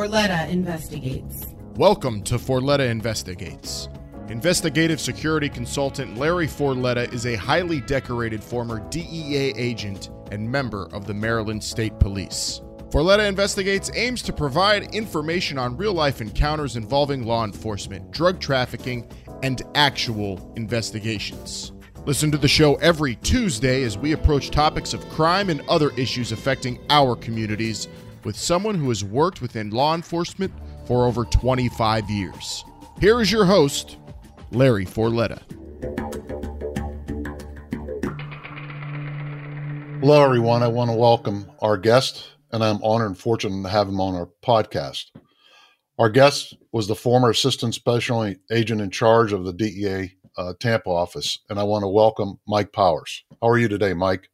Forletta Investigates. Welcome to Forletta Investigates. Investigative security consultant Larry Forletta is a highly decorated former DEA agent and member of the Maryland State Police. Forletta Investigates aims to provide information on real-life encounters involving law enforcement, drug trafficking, and actual investigations. Listen to the show every Tuesday as we approach topics of crime and other issues affecting our communities with someone who has worked within law enforcement for over 25 years. Here is your host, Larry Forletta. Hello, everyone. I want to welcome our guest, and I'm honored and fortunate to have him on our podcast. Our guest was the former assistant special agent in charge of the DEA Tampa office, and I want to welcome Mike Powers. How are you today, Mike?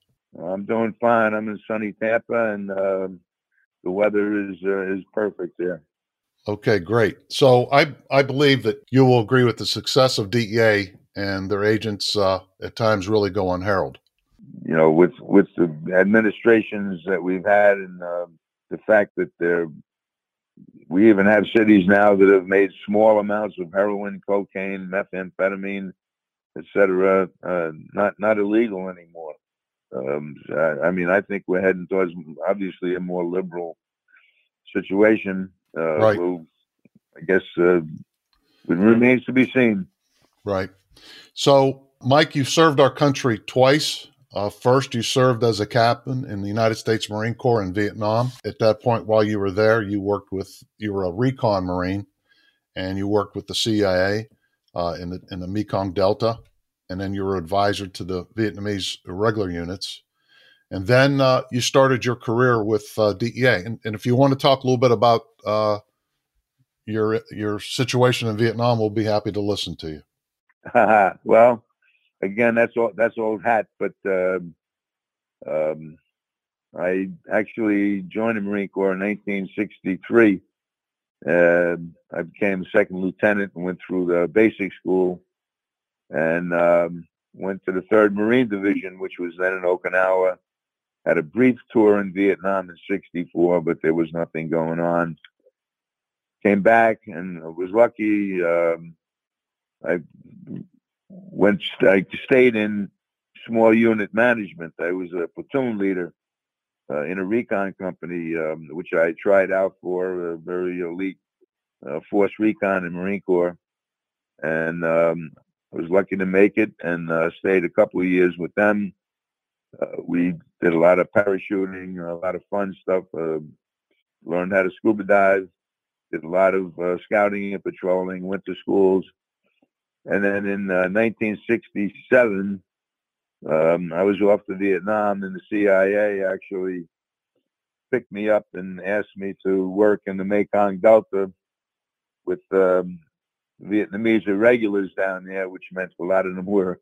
I'm doing fine. I'm in sunny Tampa, and the weather is perfect there. Okay, great. So I believe that you will agree with the success of DEA and their agents at times really go unheralded. You know, with the administrations that we've had, and the fact that we even have cities now that have made small amounts of heroin, cocaine, methamphetamine, etc., not illegal anymore. I mean, I think we're heading towards obviously a more liberal situation. Right. Who, I guess it remains to be seen. Right. So, Mike, you served our country twice. First, you served as a captain in the United States Marine Corps in Vietnam. At that point, while you were there, you were a recon Marine, and you worked with the CIA in the Mekong Delta, and then you were advisor to the Vietnamese irregular units. And then you started your career with DEA. And if you want to talk a little bit about your situation in Vietnam, we'll be happy to listen to you. Well, again, that's old hat, but I actually joined the Marine Corps in 1963. I became second lieutenant and went through the basic school, and went to the 3rd Marine Division, which was then in Okinawa. Had a brief tour in Vietnam in 1964, but there was nothing going on. Came back and was lucky. I stayed in small unit management. I was a platoon leader in a recon company, which I tried out for, a very elite force recon in Marine Corps. And I was lucky to make it, and stayed a couple of years with them. We did a lot of parachuting, a lot of fun stuff, learned how to scuba dive, did a lot of scouting and patrolling, went to schools. And then in 1967, I was off to Vietnam, and the CIA actually picked me up and asked me to work in the Mekong Delta with Vietnamese irregulars down there, which meant a lot of them were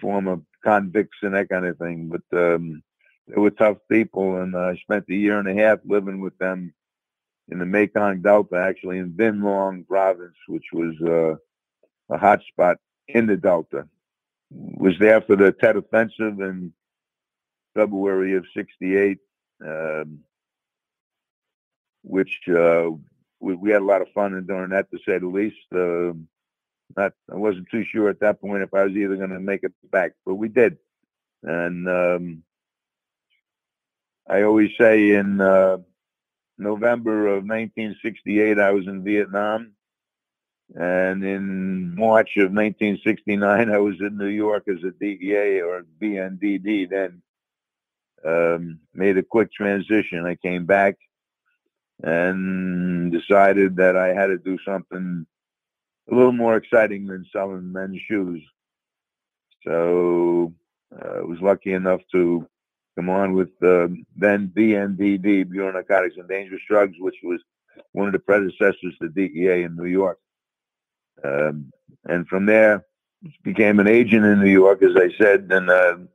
former convicts and that kind of thing. But they were tough people, and I spent a year and a half living with them in the Mekong Delta, actually in Vinh Long province, which was a hot spot in the Delta. Was there for the Tet Offensive in February of 1968, which we had a lot of fun during that, to say the least. I wasn't too sure at that point if I was either going to make it back, but we did. And I always say in November of 1968, I was in Vietnam. And in March of 1969, I was in New York as a DEA, or BNDD then. Made a quick transition. I came back and decided that I had to do something a little more exciting than selling men's shoes. So I was lucky enough to come on with then BNDD, Bureau of Narcotics and Dangerous Drugs, which was one of the predecessors to DEA in New York. And from there, became an agent in New York, as I said. And I'd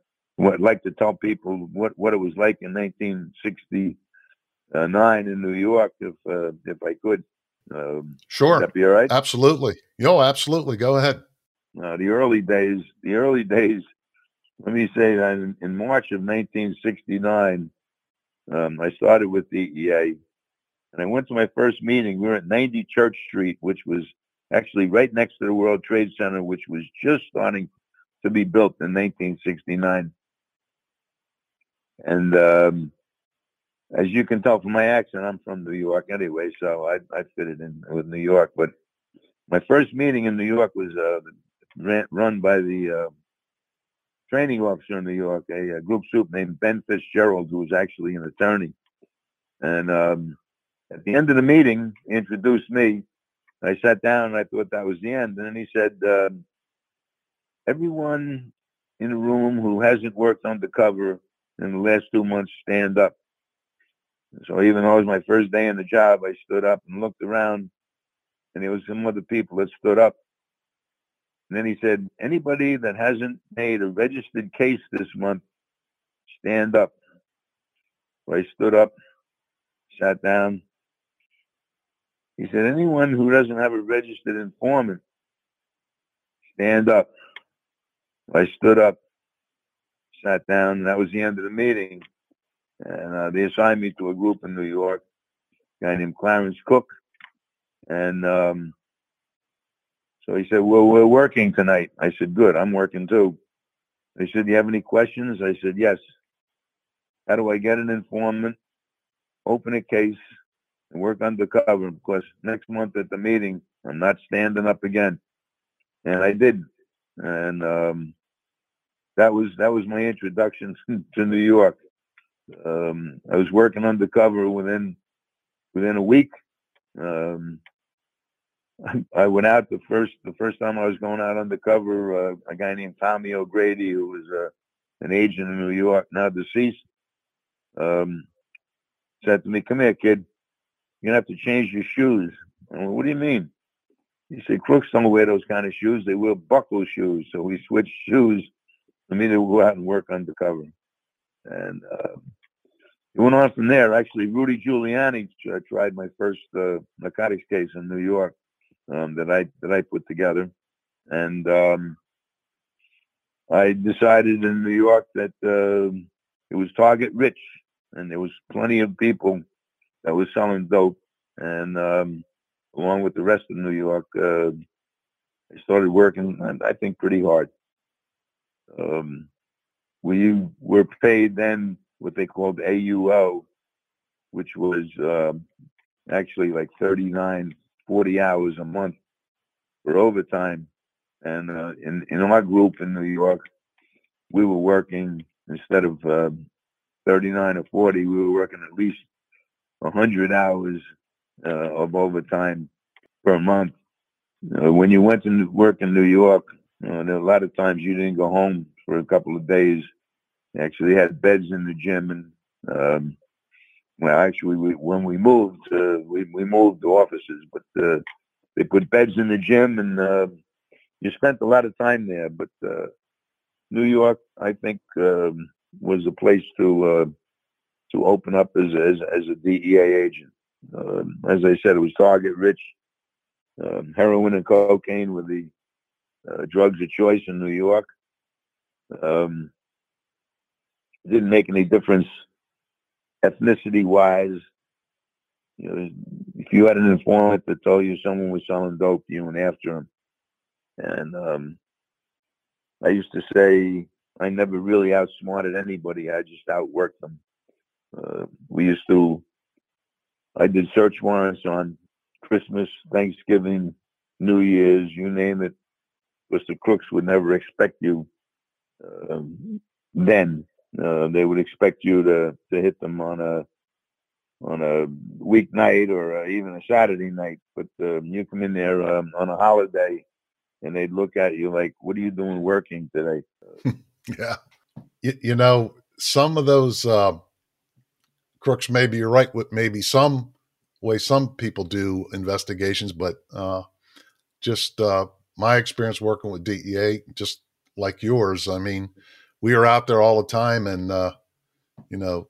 like to tell people what it was like in 1969 in New York, if I could. Sure. Would that be all right? Absolutely. Yo, absolutely. Go ahead. The early days, let me say that in March of 1969, I started with DEA. And I went to my first meeting. We were at 90 Church Street, which was actually right next to the World Trade Center, which was just starting to be built in 1969. And as you can tell from my accent, I'm from New York anyway, so I fitted in with New York. But my first meeting in New York was run by the training officer in New York, a group soup named Ben Fitzgerald, who was actually an attorney. And at the end of the meeting, he introduced me. I sat down, and I thought that was the end. And then he said, everyone in the room who hasn't worked undercover in the last 2 months, stand up. And so even though it was my first day in the job, I stood up and looked around, and there was some other people that stood up. And then he said, anybody that hasn't made a registered case this month, stand up. So I stood up, sat down. He said, anyone who doesn't have a registered informant, stand up. So I stood up, sat down, and that was the end of the meeting. And they assigned me to a group in New York, a guy named Clarence Cook. And so he said, well, we're working tonight. I said, good, I'm working too. They said, do you have any questions? I said, yes. How do I get an informant, open a case, and work undercover? Because next month at the meeting, I'm not standing up again. And I did. And that was my introduction to New York. I was working undercover within a week. I went out the first time I was going out undercover. A guy named Tommy O'Grady, who was an agent in New York, now deceased, said to me, "Come here, kid. You're gonna have to change your shoes." I went, "What do you mean?" He said, "Crooks don't wear those kind of shoes. They wear buckle shoes." So we switched shoes for me to go out and work undercover. And it went on from there. Actually, Rudy Giuliani tried my first narcotics case in New York that I put together. And I decided in New York that it was target rich, and there was plenty of people that was selling dope. And along with the rest of New York, I started working, I think, pretty hard. We were paid then what they called AUO, which was actually like 39, 40 hours a month for overtime. And in our group in New York, we were working, instead of 39 or 40, we were working at least 100 hours of overtime per month. When you went to work in New York, a lot of times you didn't go home for a couple of days. They actually had beds in the gym, and well, actually, when we moved, we moved the offices, but they put beds in the gym, and you spent a lot of time there. But New York, I think, was a place to open up as a DEA agent. As I said, it was target rich. Heroin and cocaine were the drugs of choice in New York. It didn't make any difference ethnicity-wise. You know, if you had an informant that told you someone was selling dope, you went after him. And I used to say I never really outsmarted anybody. I just outworked them. I did search warrants on Christmas, Thanksgiving, New Year's, you name it, because the crooks would never expect you then. They would expect you to hit them on a weeknight or even a Saturday night. But you come in there on a holiday, and they'd look at you like, "What are you doing working today?" Yeah, you know, some of those crooks. Maybe you're right with maybe some way some people do investigations, but just my experience working with DEA, just like yours, I mean, we are out there all the time, and you know,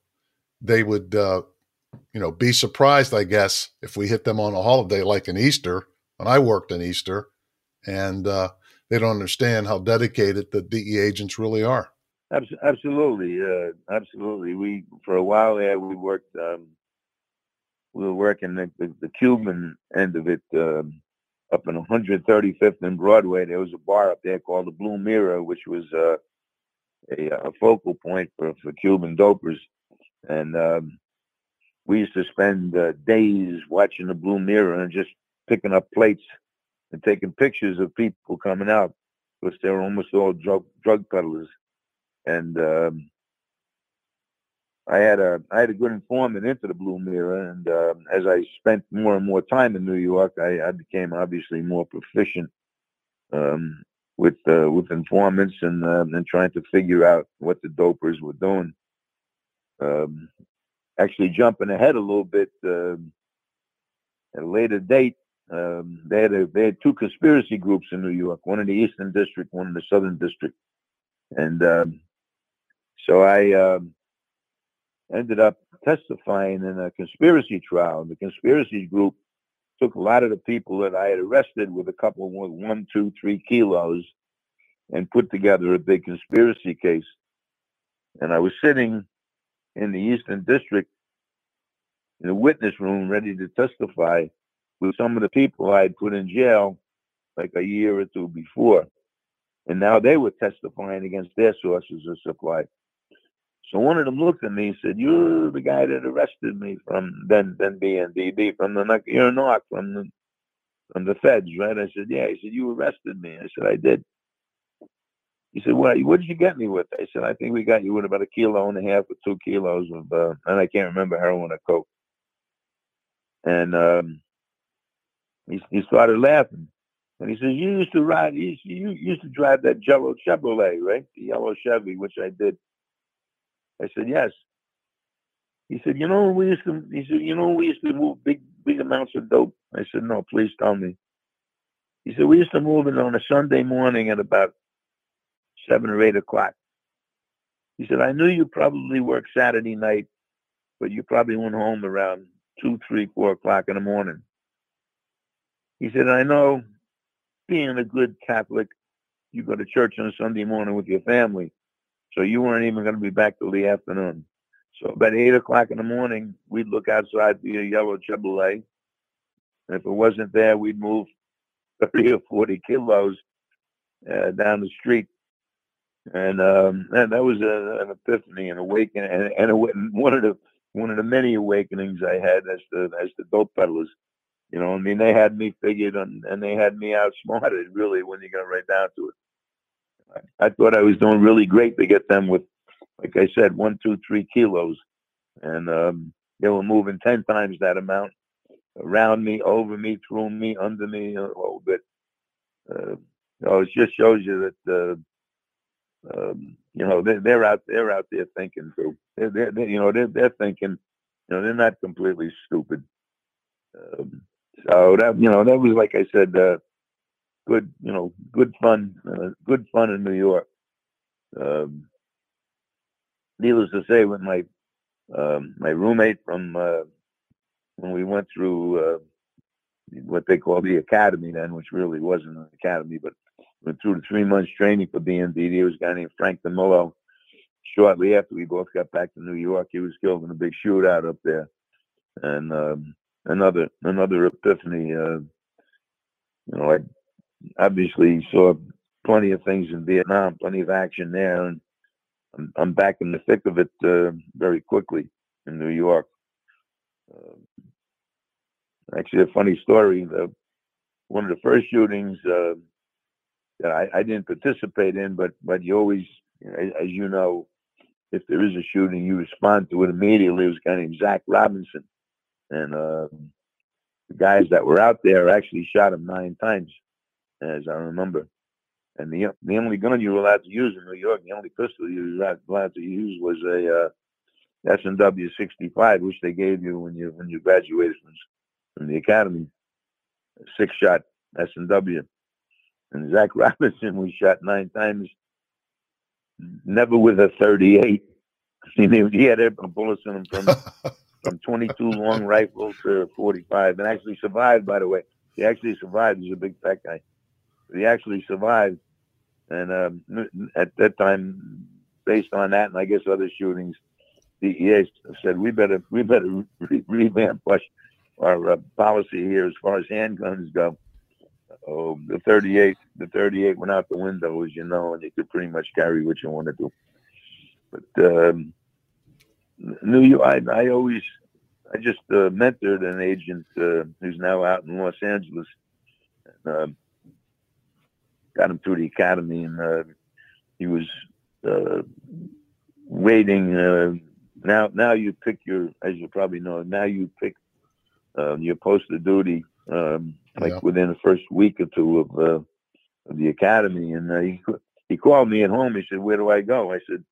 they would you know, be surprised, I guess, if we hit them on a holiday like an Easter, when I worked in Easter, and they don't understand how dedicated the DE agents really are. Absolutely, absolutely. We, for a while there, we worked We were working the Cuban end of it up in 135th and Broadway. There was a bar up there called the Blue Mirror, which was a focal point for Cuban dopers. And we used to spend days watching the Blue Mirror and just picking up plates and taking pictures of people coming out, because they were almost all drug peddlers. And I had a good informant into the Blue Mirror, and as I spent more and more time in New York, I became obviously more proficient with informants and trying to figure out what the dopers were doing. Actually, jumping ahead a little bit, at a later date, they had two conspiracy groups in New York, one in the Eastern District, one in the Southern District. And so I ended up testifying in a conspiracy trial. The conspiracy group took a lot of the people that I had arrested with a couple of 1, 2, 3 kilos and put together a big conspiracy case. And I was sitting in the Eastern District in the witness room ready to testify with some of the people I had put in jail like a year or two before. And now they were testifying against their sources of supply. So one of them looked at me and said, "You're the guy that arrested me from then BNDD, you're an narc from the feds, right?" I said, "Yeah." He said, "You arrested me." I said, "I did." He said, "Well, what did you get me with?" I said, "I think we got you with about 1.5 kilograms or 2 kilos of, and I can't remember, heroin or coke." And he started laughing. And he says, you used to drive that Jello Chevrolet, right? The yellow Chevy, which I did. I said, "Yes." He said, "You know, we used to move big amounts of dope." I said, "No, please tell me." He said, "We used to move it on a Sunday morning at about 7 or 8 o'clock. He said, "I knew you probably worked Saturday night, but you probably went home around 2, 3, 4 o'clock in the morning." He said, "I know, being a good Catholic, you go to church on a Sunday morning with your family, so you weren't even going to be back till the afternoon. So about 8 o'clock in the morning, we'd look outside for your yellow Chevrolet. And if it wasn't there, we'd move 30 or 40 kilos down the street." And that was an epiphany, an awakening, and one of the many awakenings I had as the dope peddlers. You know, I mean, they had me figured on, and they had me outsmarted, really, when you got right down to it. I thought I was doing really great to get them with, like I said, 1, 2, 3 kilos. And they were moving 10 times that amount around me, over me, through me, under me, a little bit. You know, it just shows you that, you know, they're out there thinking too. They're thinking, you know, they're not completely stupid. So that, you know, that was, like I said, good fun in New York. Needless to say, with my my roommate from when we went through what they call the academy then, which really wasn't an academy, but went through the 3 months training for BNDD. It was a guy named Frank DeMillo. Shortly after we both got back to New York, he was killed in a big shootout up there, and another epiphany. You know, I obviously saw plenty of things in Vietnam, plenty of action there, and I'm back in the thick of it very quickly in New York. Actually, a funny story. One of the first shootings that I didn't participate in, but you always, as you know, if there is a shooting, you respond to it immediately. It was a guy named Zach Robinson. And the guys that were out there actually shot him 9 times, as I remember. And the only gun you were allowed to use in New York, the only pistol you were allowed to use, was a S&W 65, which they gave you when you graduated from the academy. A 6-shot S&W. And Zach Robinson was shot 9 times, never with a 38. He had bullets in him from 22 long rifles to 45, and actually survived, by the way. He actually survived. He was a big fat guy. He actually survived. And at that time, based on that, and I guess other shootings, DEA said we better revamp our policy here as far as handguns go. Oh, the 38 went out the window, as you know, and you could pretty much carry what you wanted to. But I just mentored an agent who's now out in Los Angeles, and got him through the academy, and he was waiting. Now you pick your, as you probably know, now you pick your post of duty. Within the first week or two of the academy, and he called me at home. He said, "Where do I go?" I said,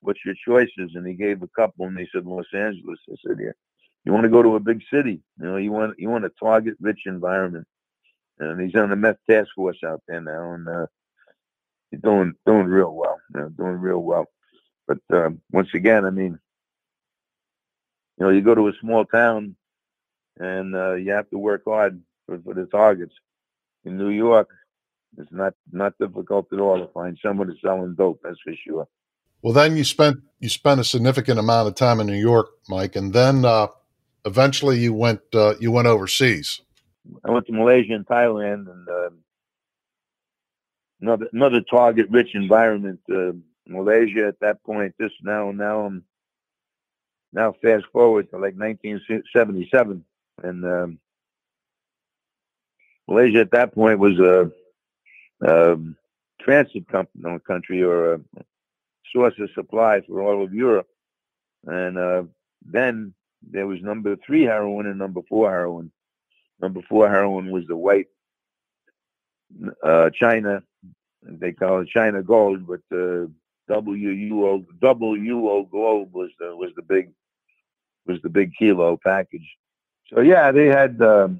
"What's your choices?" And he gave a couple, and he said, "Los Angeles." I said, "Yeah, you want to go to a big city? You know, you want a target-rich environment." And he's on the meth task force out there now, and he's doing real well. You know, doing real well. But once again, I mean, you know, you go to a small town. And you have to work hard for the targets. In New York, it's not difficult at all to find someone who's selling dope. That's for sure. Well, then you spent a significant amount of time in New York, Mike, and then eventually you went overseas. I went to Malaysia and Thailand, and another target-rich environment. Malaysia at that point. This now I'm fast forward to like 1977. And Malaysia at that point was a transit country or a source of supply for all of Europe. And then there was number 3 heroin and number 4 heroin. Number 4 heroin was the white China, they call it China Gold, but WUO Gold was the big kilo package. So yeah, they had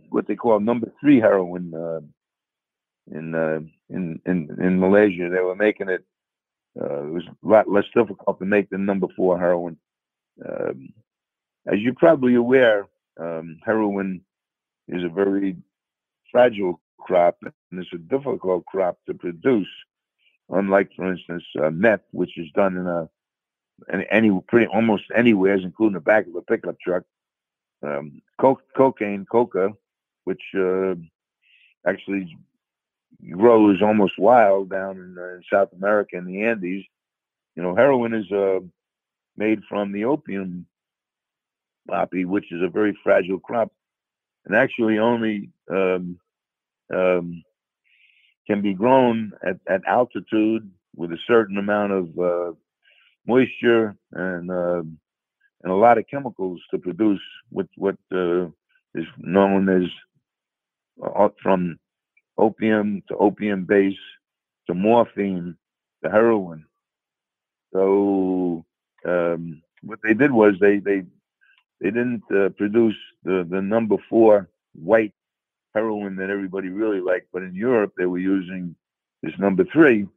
what they call number 3 heroin in Malaysia. They were making it. It was a lot less difficult to make than number 4 heroin. As you're probably aware, heroin is a very fragile crop, and it's a difficult crop to produce. Unlike, for instance, meth, which is done almost anywhere, including the back of a pickup truck. Coca, which actually grows almost wild down in South America in the Andes. You know, heroin is made from the opium poppy, which is a very fragile crop, and actually only can be grown at altitude with a certain amount of moisture and a lot of chemicals to produce what is known as from opium to opium base to morphine to heroin. So what they did was they didn't produce the number 4 white heroin that everybody really liked, but in Europe they were using this number 3,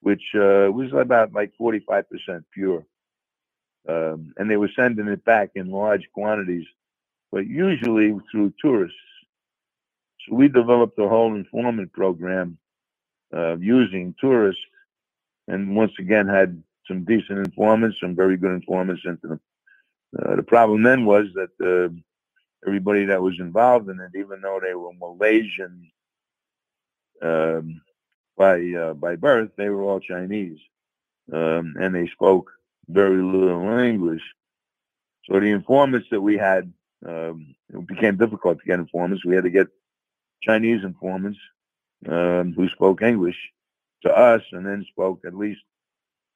which was about like 45% pure. And they were sending it back in large quantities, but usually through tourists. So we developed a whole informant program using tourists, and once again had some decent informants, some very good informants into them. The problem then was that everybody that was involved in it, even though they were Malaysian by birth, they were all Chinese, and they spoke very little English. So the informants that we had, it became difficult to get informants. We had to get Chinese informants who spoke English to us, and then spoke at least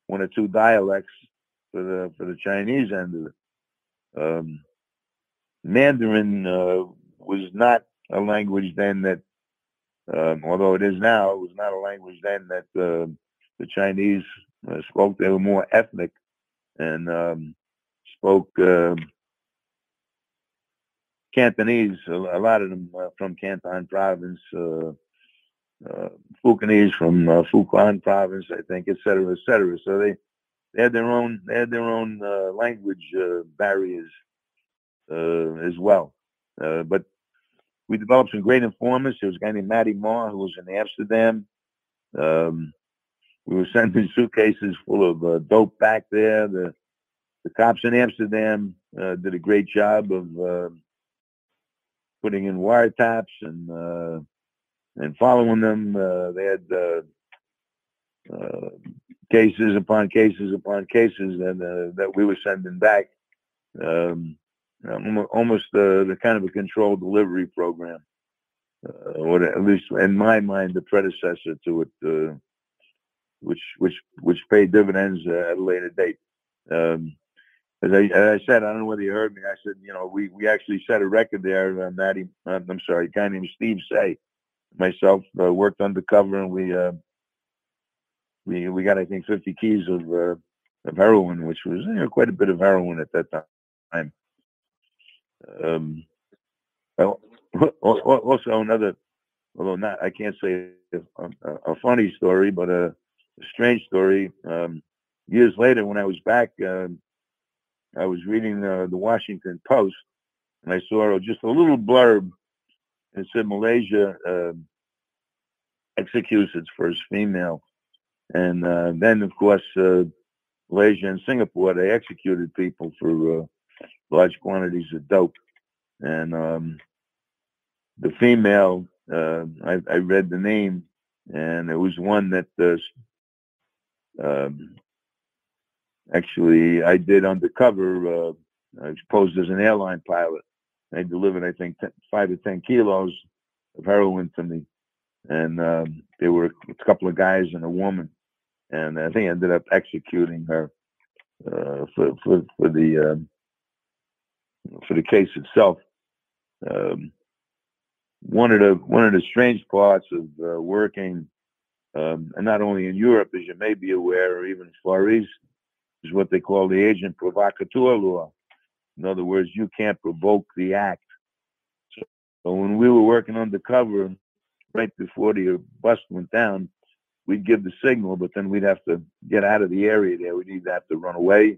one or two dialects for the Chinese end of it. Mandarin was not a language then that, although it is now, it was not a language then that the Chinese spoke. They were more ethnic and spoke Cantonese, a lot of them from Canton province, Fukinese from Fujian province, I think, et cetera, et cetera. So they had their own language barriers as well. But we developed some great informants. There was a guy named Matty Maher who was in Amsterdam. We were sending suitcases full of dope back there. The The cops in Amsterdam did a great job of putting in wiretaps and following them. They had cases upon cases upon cases that we were sending back. Almost the kind of a controlled delivery program, or at least in my mind, the predecessor to it, which paid dividends at a later date. As I said, I don't know whether you heard me. I said, you know, we actually set a record there. I'm sorry, a guy named Steve Say, myself worked undercover, and we got, I think, 50 keys of heroin, which was, you know, quite a bit of heroin at that time. Also another, although not, I can't say a funny story, but a strange story. Years later, when I was back, I was reading the Washington Post, and I saw just a little blurb. It said Malaysia executes its first female, and then of course Malaysia and Singapore, they executed people for large quantities of dope. And the female, I read the name, and it was one that actually I did undercover. I was posed as an airline pilot. I delivered, I think, 5 to 10 kilos of heroin to me. And there were a couple of guys and a woman. And I think I ended up executing her for the case itself. One of the strange parts of working, and not only in Europe, as you may be aware, or even Far East, is what they call the agent provocateur law. In other words, you can't provoke the act. So when we were working undercover, right before the bus went down, we'd give the signal, but then we'd have to get out of the area there. We'd either have to run away,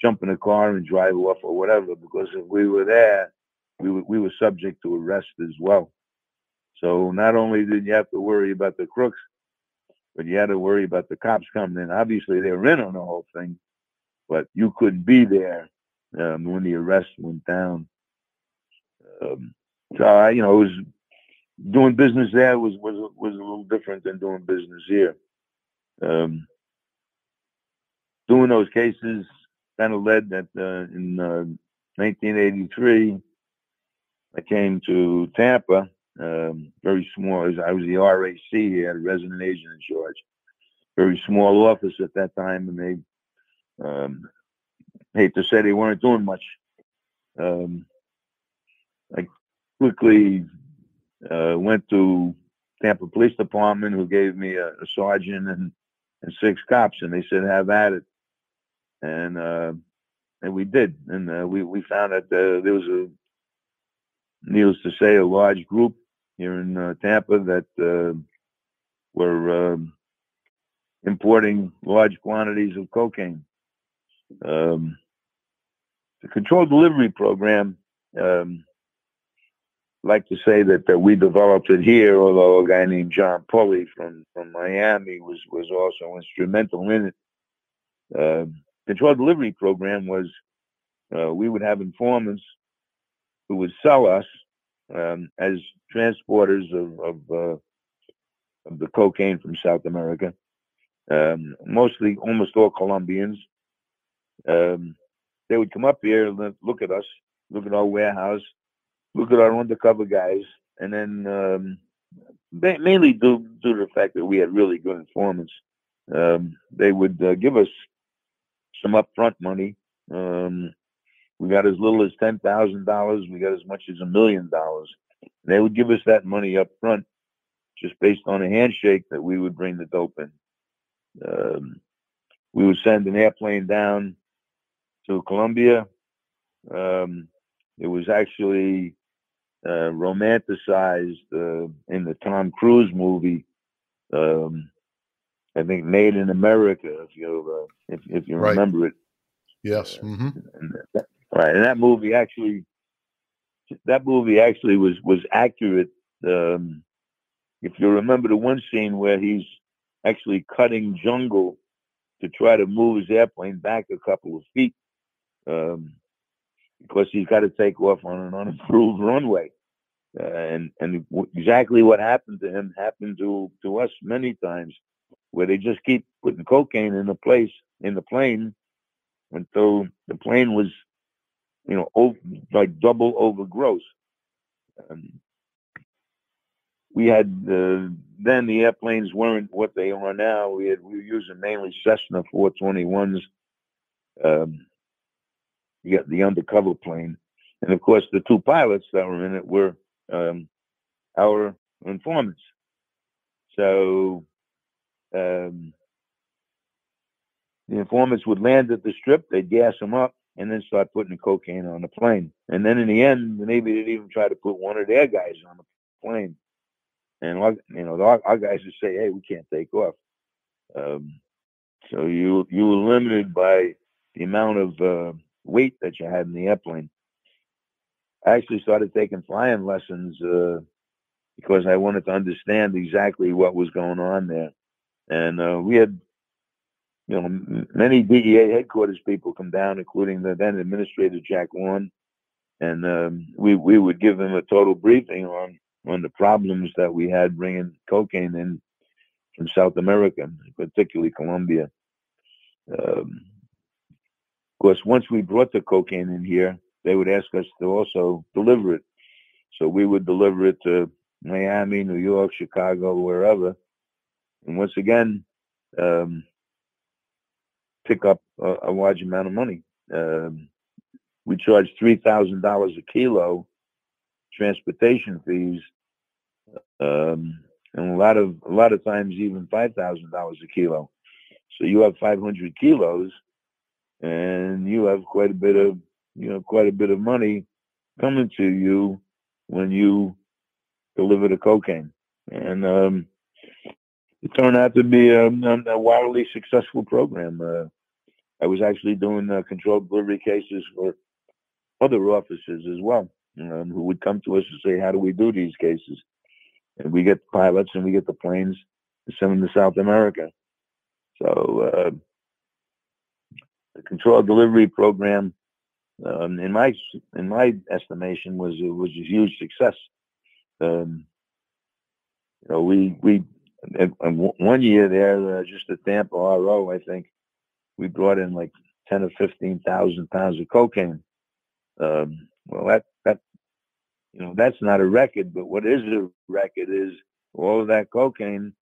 jump in a car and drive off or whatever, because if we were there, we were subject to arrest as well. So not only did you have to worry about the crooks, but you had to worry about the cops coming in. Obviously, they were in on the whole thing, but you couldn't be there when the arrest went down. So, you know, it was, doing business there was a little different than doing business here. Doing those cases kind of led that in 1983, I came to Tampa, very small. I was the RAC here, the resident agent in charge. Very small office at that time, and they, hate to say, they weren't doing much. I quickly went to Tampa Police Department, who gave me a sergeant and 6 cops, and they said, have at it. And we did, and we found that there was a, needless to say, a large group here in Tampa that were importing large quantities of cocaine. The controlled delivery program, I'd like to say that we developed it here, although a guy named John Pulley from Miami was also instrumental in it. Controlled delivery program was, we would have informants who would sell us as transporters of the cocaine from South America, mostly almost all Colombians. They would come up here, look at us, look at our warehouse, look at our undercover guys, and then mainly due to the fact that we had really good informants, they would give us some upfront money. We got as little as $10,000. We got as much as $1 million. They would give us that money up front just based on a handshake that we would bring the dope in. We would send an airplane down to Colombia. It was actually romanticized in the Tom Cruise movie, I think, Made in America, if you remember it. Yes. Mm-hmm. And that movie actually, was accurate. If you remember the one scene where he's actually cutting jungle to try to move his airplane back a couple of feet because he's got to take off on an unapproved runway. And exactly what happened to him happened to us many times, where they just keep putting cocaine in the plane until the plane was, like double over gross. We had then the airplanes weren't what they are now. We were using mainly Cessna 421s. You got the undercover plane, and of course the two pilots that were in it were our informants. So the informants would land at the strip, they'd gas them up, and then start putting cocaine on the plane. And then in the end, the Navy didn't even try to put one of their guys on the plane. And our guys would say, "Hey, we can't take off." So you were limited by the amount of weight that you had in the airplane. I actually started taking flying lessons because I wanted to understand exactly what was going on there. And we had, many DEA headquarters people come down, including the then administrator Jack Warren, and we would give them a total briefing on the problems that we had bringing cocaine in from South America, particularly Colombia. Of course, once we brought the cocaine in here, they would ask us to also deliver it. So we would deliver it to Miami, New York, Chicago, wherever. And once again, pick up a large amount of money. We charged $3,000 a kilo transportation fees, and a lot of times even $5,000 a kilo. So you have 500 kilos, and you have quite a bit of money coming to you when you deliver the cocaine. And it turned out to be a wildly successful program. I was actually doing controlled delivery cases for other officers as well, who would come to us and say, "How do we do these cases?" And we get the pilots and we get the planes and send them to South America. So the controlled delivery program, in my estimation, was a huge success. We one year there, just at Tampa RO, I think, we brought in like 10 or 15,000 pounds of cocaine. Well, that's not a record, but what is a record is all of that cocaine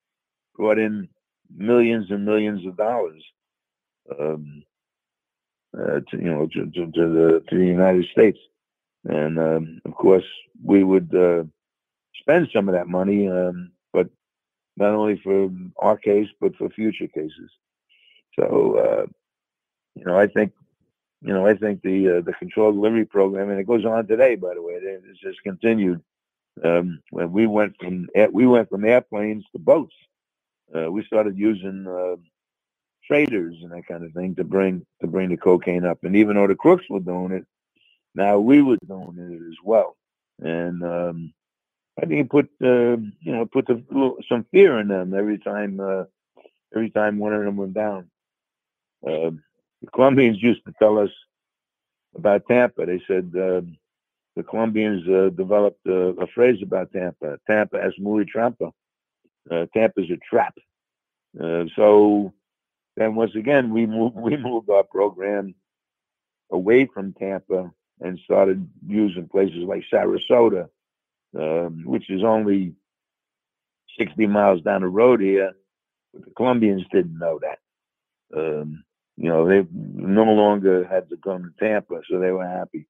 brought in millions and millions of dollars to the United States. And of course, we would spend some of that money, but not only for our case, but for future cases. So, I think the controlled delivery program, and it goes on today, by the way, it's just continued. When we went from airplanes to boats, we started using traders and that kind of thing to bring the cocaine up. And even though the crooks were doing it, now we were doing it as well. And I think it put some fear in them every time one of them went down. The Colombians used to tell us about Tampa. They said the Colombians developed a phrase about Tampa. Tampa es muy trampa. Tampa's a trap. So then once again, we moved our program away from Tampa and started using places like Sarasota, which is only 60 miles down the road here. But the Colombians didn't know that. They no longer had to come to Tampa, so they were happy.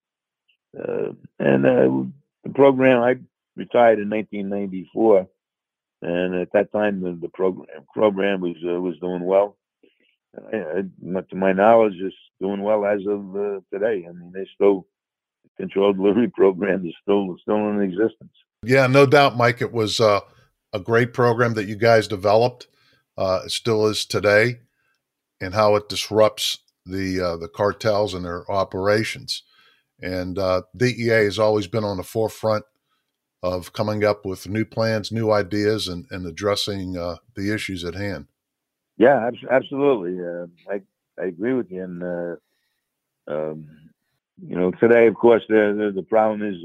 The program, I retired in 1994, and at that time the program was doing well. To my knowledge, it's doing well as of today. I mean, the controlled delivery program is still in existence. Yeah, no doubt, Mike. It was a great program that you guys developed. It still is today. And how it disrupts the cartels and their operations. And DEA has always been on the forefront of coming up with new plans, new ideas, and addressing the issues at hand. Yeah, absolutely. I agree with you. And You know, today, of course, the problem is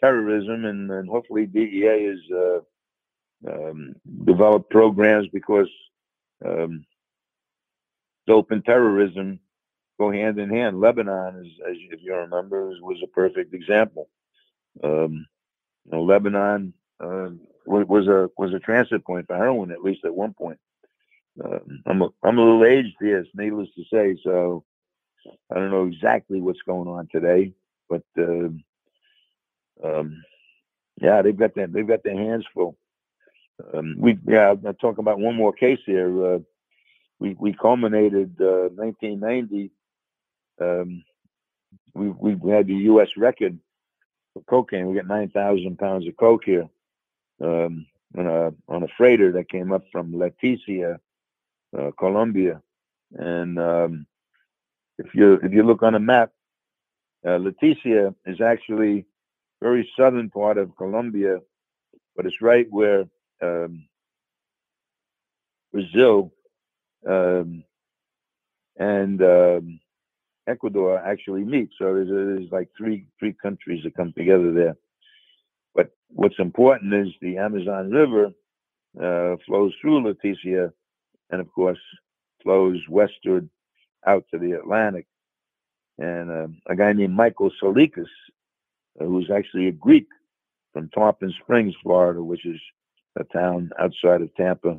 terrorism, and hopefully DEA has developed programs, because dope and terrorism go hand in hand. Lebanon, as if you remember, was a perfect example. You know, Lebanon was a transit point for heroin, at least at one point. I'm a little aged here, needless to say, so I don't know exactly what's going on today, but yeah, they've got their hands full. I'll talk about one more case here. We culminated 1990. We had the U.S. record for cocaine. We got 9,000 pounds of coke here on a freighter that came up from Leticia, Colombia. And if you look on a map, Leticia is actually very southern part of Colombia, but it's right where Brazil and Ecuador actually meet. So there's like three countries that come together there. But what's important is the Amazon River flows through Leticia, and of course flows westward out to the Atlantic. And a guy named Michael Salikas, who's actually a Greek from Tarpon Springs, Florida, which is a town outside of Tampa.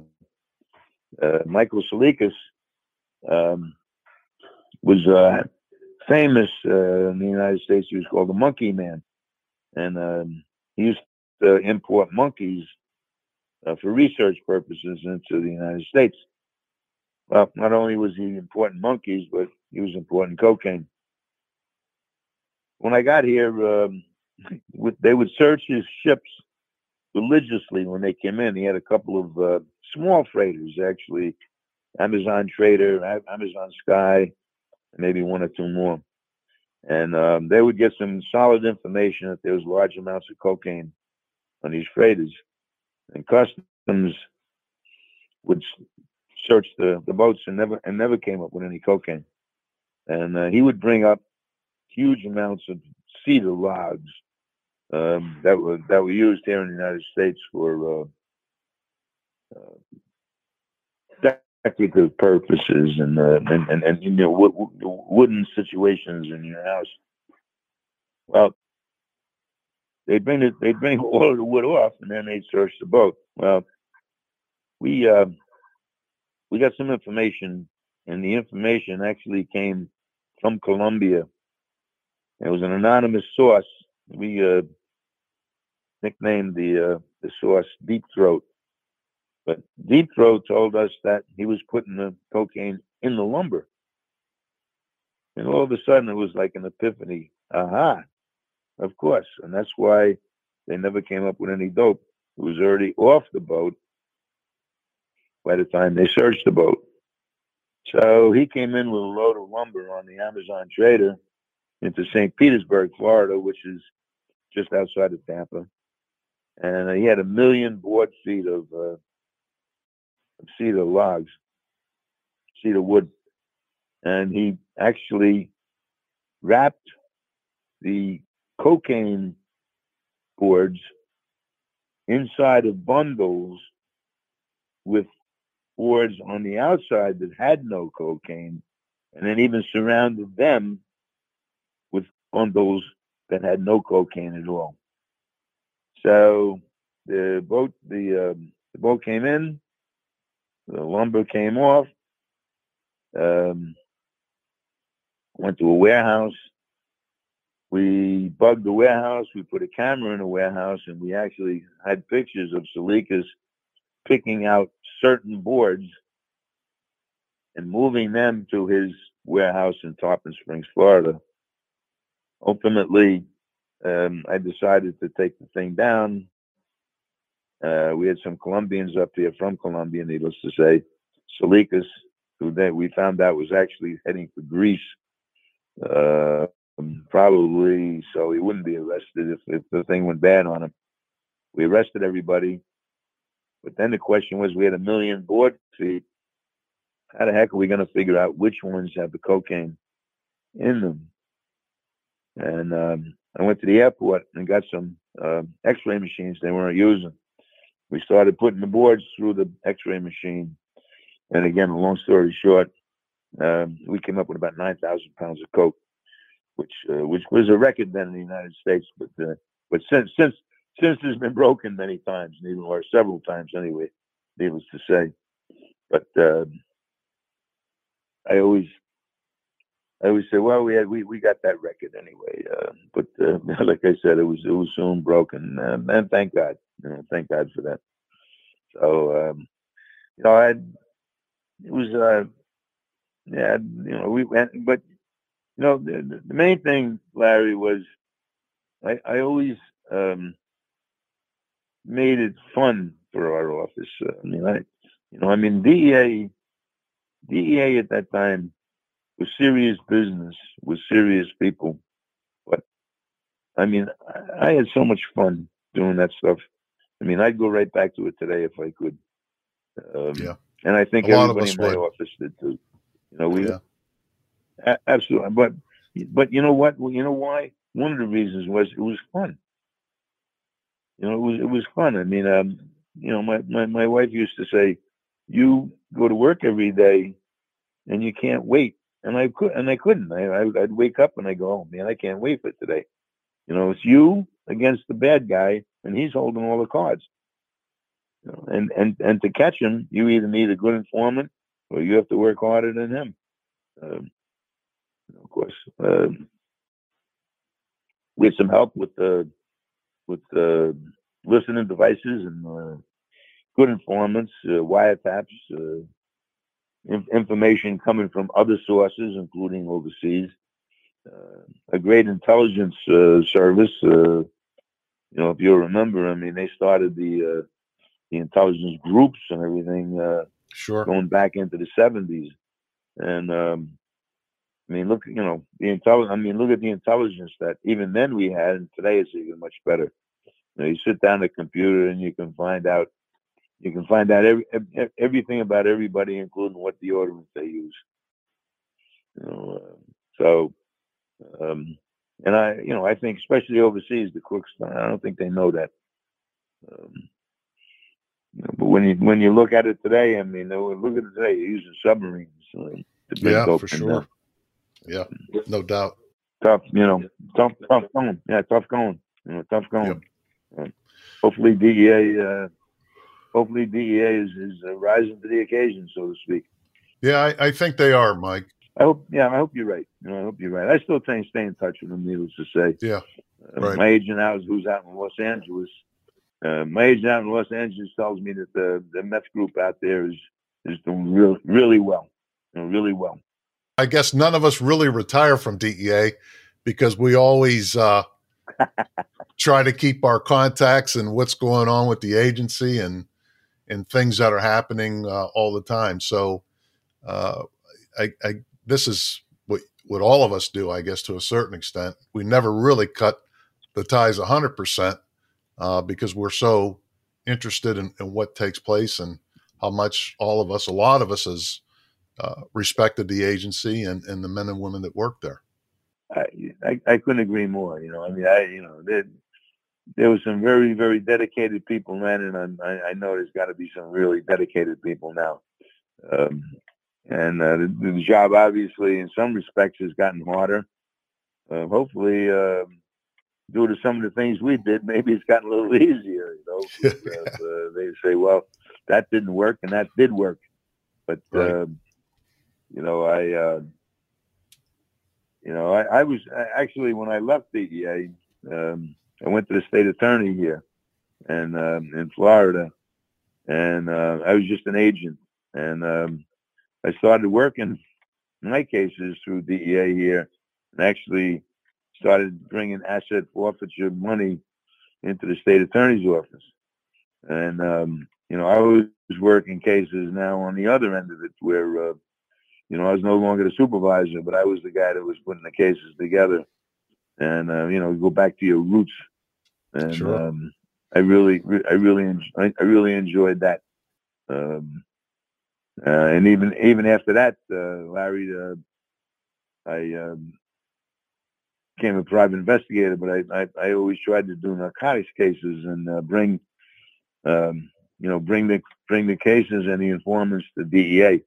Michael Salikas was famous in the United States. He was called the Monkey Man, and he used to import monkeys for research purposes into the United States. Well, not only was he importing monkeys, but he was importing cocaine. When I got here, they would search his ships religiously when they came in. He had a couple of small freighters, actually, Amazon Trader, Amazon Sky, maybe one or two more. And they would get some solid information that there was large amounts of cocaine on these freighters. And customs would search the boats and never came up with any cocaine. And he would bring up huge amounts of cedar logs that were used here in the United States for technical purposes and you know, wooden situations in your house. Well, they'd bring all of the wood off, and then they'd search the boat. Well, we got some information, and the information actually came from Colombia. It was an anonymous source. We nicknamed the source Deep Throat. But Deep Throat told us that he was putting the cocaine in the lumber. And all of a sudden, it was like an epiphany. Aha, of course. And that's why they never came up with any dope. It was already off the boat by the time they searched the boat. So he came in with a load of lumber on the Amazon Trader into St. Petersburg, Florida, which is just outside of Tampa. And he had 1 million board feet of cedar logs, cedar wood. And he actually wrapped the cocaine boards inside of bundles with boards on the outside that had no cocaine, and then even surrounded them with bundles that had no cocaine at all. So the boat came in, the lumber came off, went to a warehouse. We bugged the warehouse. We put a camera in the warehouse, and we actually had pictures of Salikas picking out certain boards and moving them to his warehouse in Tarpon Springs, Florida. Ultimately, I decided to take the thing down. We had some Colombians up here from Colombia, needless to say. Salikas, who then we found out was actually heading for Greece, probably so he wouldn't be arrested if the thing went bad on him. We arrested everybody. But then the question was, we had 1 million board feet. How the heck are we going to figure out which ones have the cocaine in them? And I went to the airport and got some x-ray machines they weren't using. We started putting the boards through the x-ray machine. And again, long story short, we came up with about 9,000 pounds of coke, which was a record then in the United States. But since it's been broken many times, and even or several times anyway, needless to say. But I always say, well, we got that record anyway. But like I said, it was soon broken, and thank God, thank God for that. So the main thing, Larry, was I always made it fun for our office. DEA at that time was serious business, was serious people. But I had so much fun doing that stuff. I'd go right back to it today if I could. Yeah. And I think everybody in my office did too. Absolutely. But you know what? You know why? One of the reasons was it was fun. It was fun. My wife used to say, "You go to work every day, and you can't wait." And I couldn't. I'd wake up and I go, "Oh man, I can't wait for today." It's you against the bad guy, and he's holding all the cards. And to catch him, you either need a good informant, or you have to work harder than him. Of course, we had some help with listening devices and good informants, wiretaps, information coming from other sources, including overseas. A great intelligence service. If you remember, they started the intelligence groups and everything. Sure. Going back into the 70s, and look at the intelligence that even then we had, and today it's even much better. You sit down at the computer and you can find out everything about everybody, including what deodorant they use. I think especially overseas, the crooks, I don't think they know that. But when you look at it today, look at it today. You're using submarines. Yeah, for sure. Yeah, no doubt. Tough, tough going. Yeah, tough going. Tough going. Yep. Hopefully, DEA is rising to the occasion, so to speak. Yeah, I think they are, Mike. I hope you're right. I hope you're right. I still stay in touch with them, needless to say. Yeah, right. My agent now, who's out in Los Angeles, tells me that the meth group out there is doing really well, really well. I guess none of us really retire from DEA because we always try to keep our contacts and what's going on with the agency and things that are happening all the time. So this is what all of us do, I guess, to a certain extent. We never really cut the ties 100% because we're so interested in what takes place and how much a lot of us is, respected the agency and the men and women that worked there. I couldn't agree more. There were some very, very dedicated people then, and I know there's got to be some really dedicated people now. The job, obviously, in some respects, has gotten harder. Hopefully, due to some of the things we did, maybe it's gotten a little easier. Yeah. They say, well, that didn't work, and that did work. But right. I was actually, when I left DEA, I went to the state attorney here and in Florida, and I was just an agent, and I started working my cases through DEA here, and actually started bringing asset forfeiture money into the state attorney's office, and I was working cases now on the other end of it where. I was no longer the supervisor, but I was the guy that was putting the cases together. And go back to your roots. And sure. I really enjoyed that. And even after that, Larry, I became a private investigator, but I always tried to do narcotics cases and bring the cases and the informants to DEA,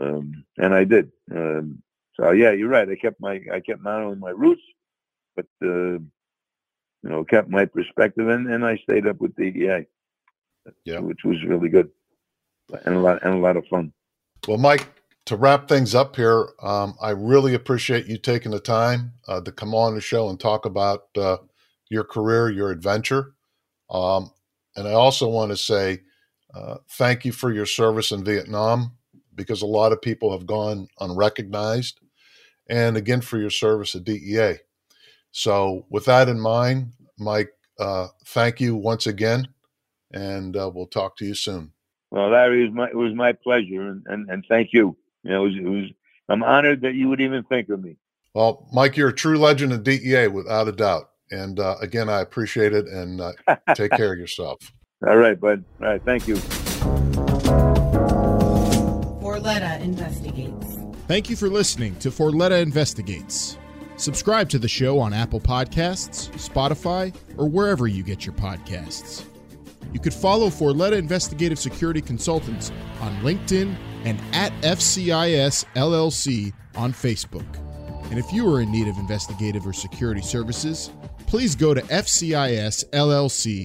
and I did. So yeah, you're right. I kept not only my roots, but kept my perspective, and I stayed up with DEA, yeah, which was really good and a lot of fun. Well, Mike, to wrap things up here, I really appreciate you taking the time to come on the show and talk about your career, your adventure. And I also want to say thank you for your service in Vietnam, because a lot of people have gone unrecognized, and again, for your service at DEA. So with that in mind, Mike, thank you once again, and we'll talk to you soon. Well, Larry, it was my pleasure, and thank you. You know, I'm honored that you would even think of me. Well, Mike, you're a true legend in DEA, without a doubt. And again, I appreciate it, and take care of yourself. All right, bud. All right, thank you. Forletta Investigates. Thank you for listening to Forletta Investigates. Subscribe to the show on Apple Podcasts, Spotify, or wherever you get your podcasts. You could follow Forletta Investigative Security Consultants on LinkedIn and at FCIS LLC on Facebook. And if you are in need of investigative or security services, please go to FCISLLC.com.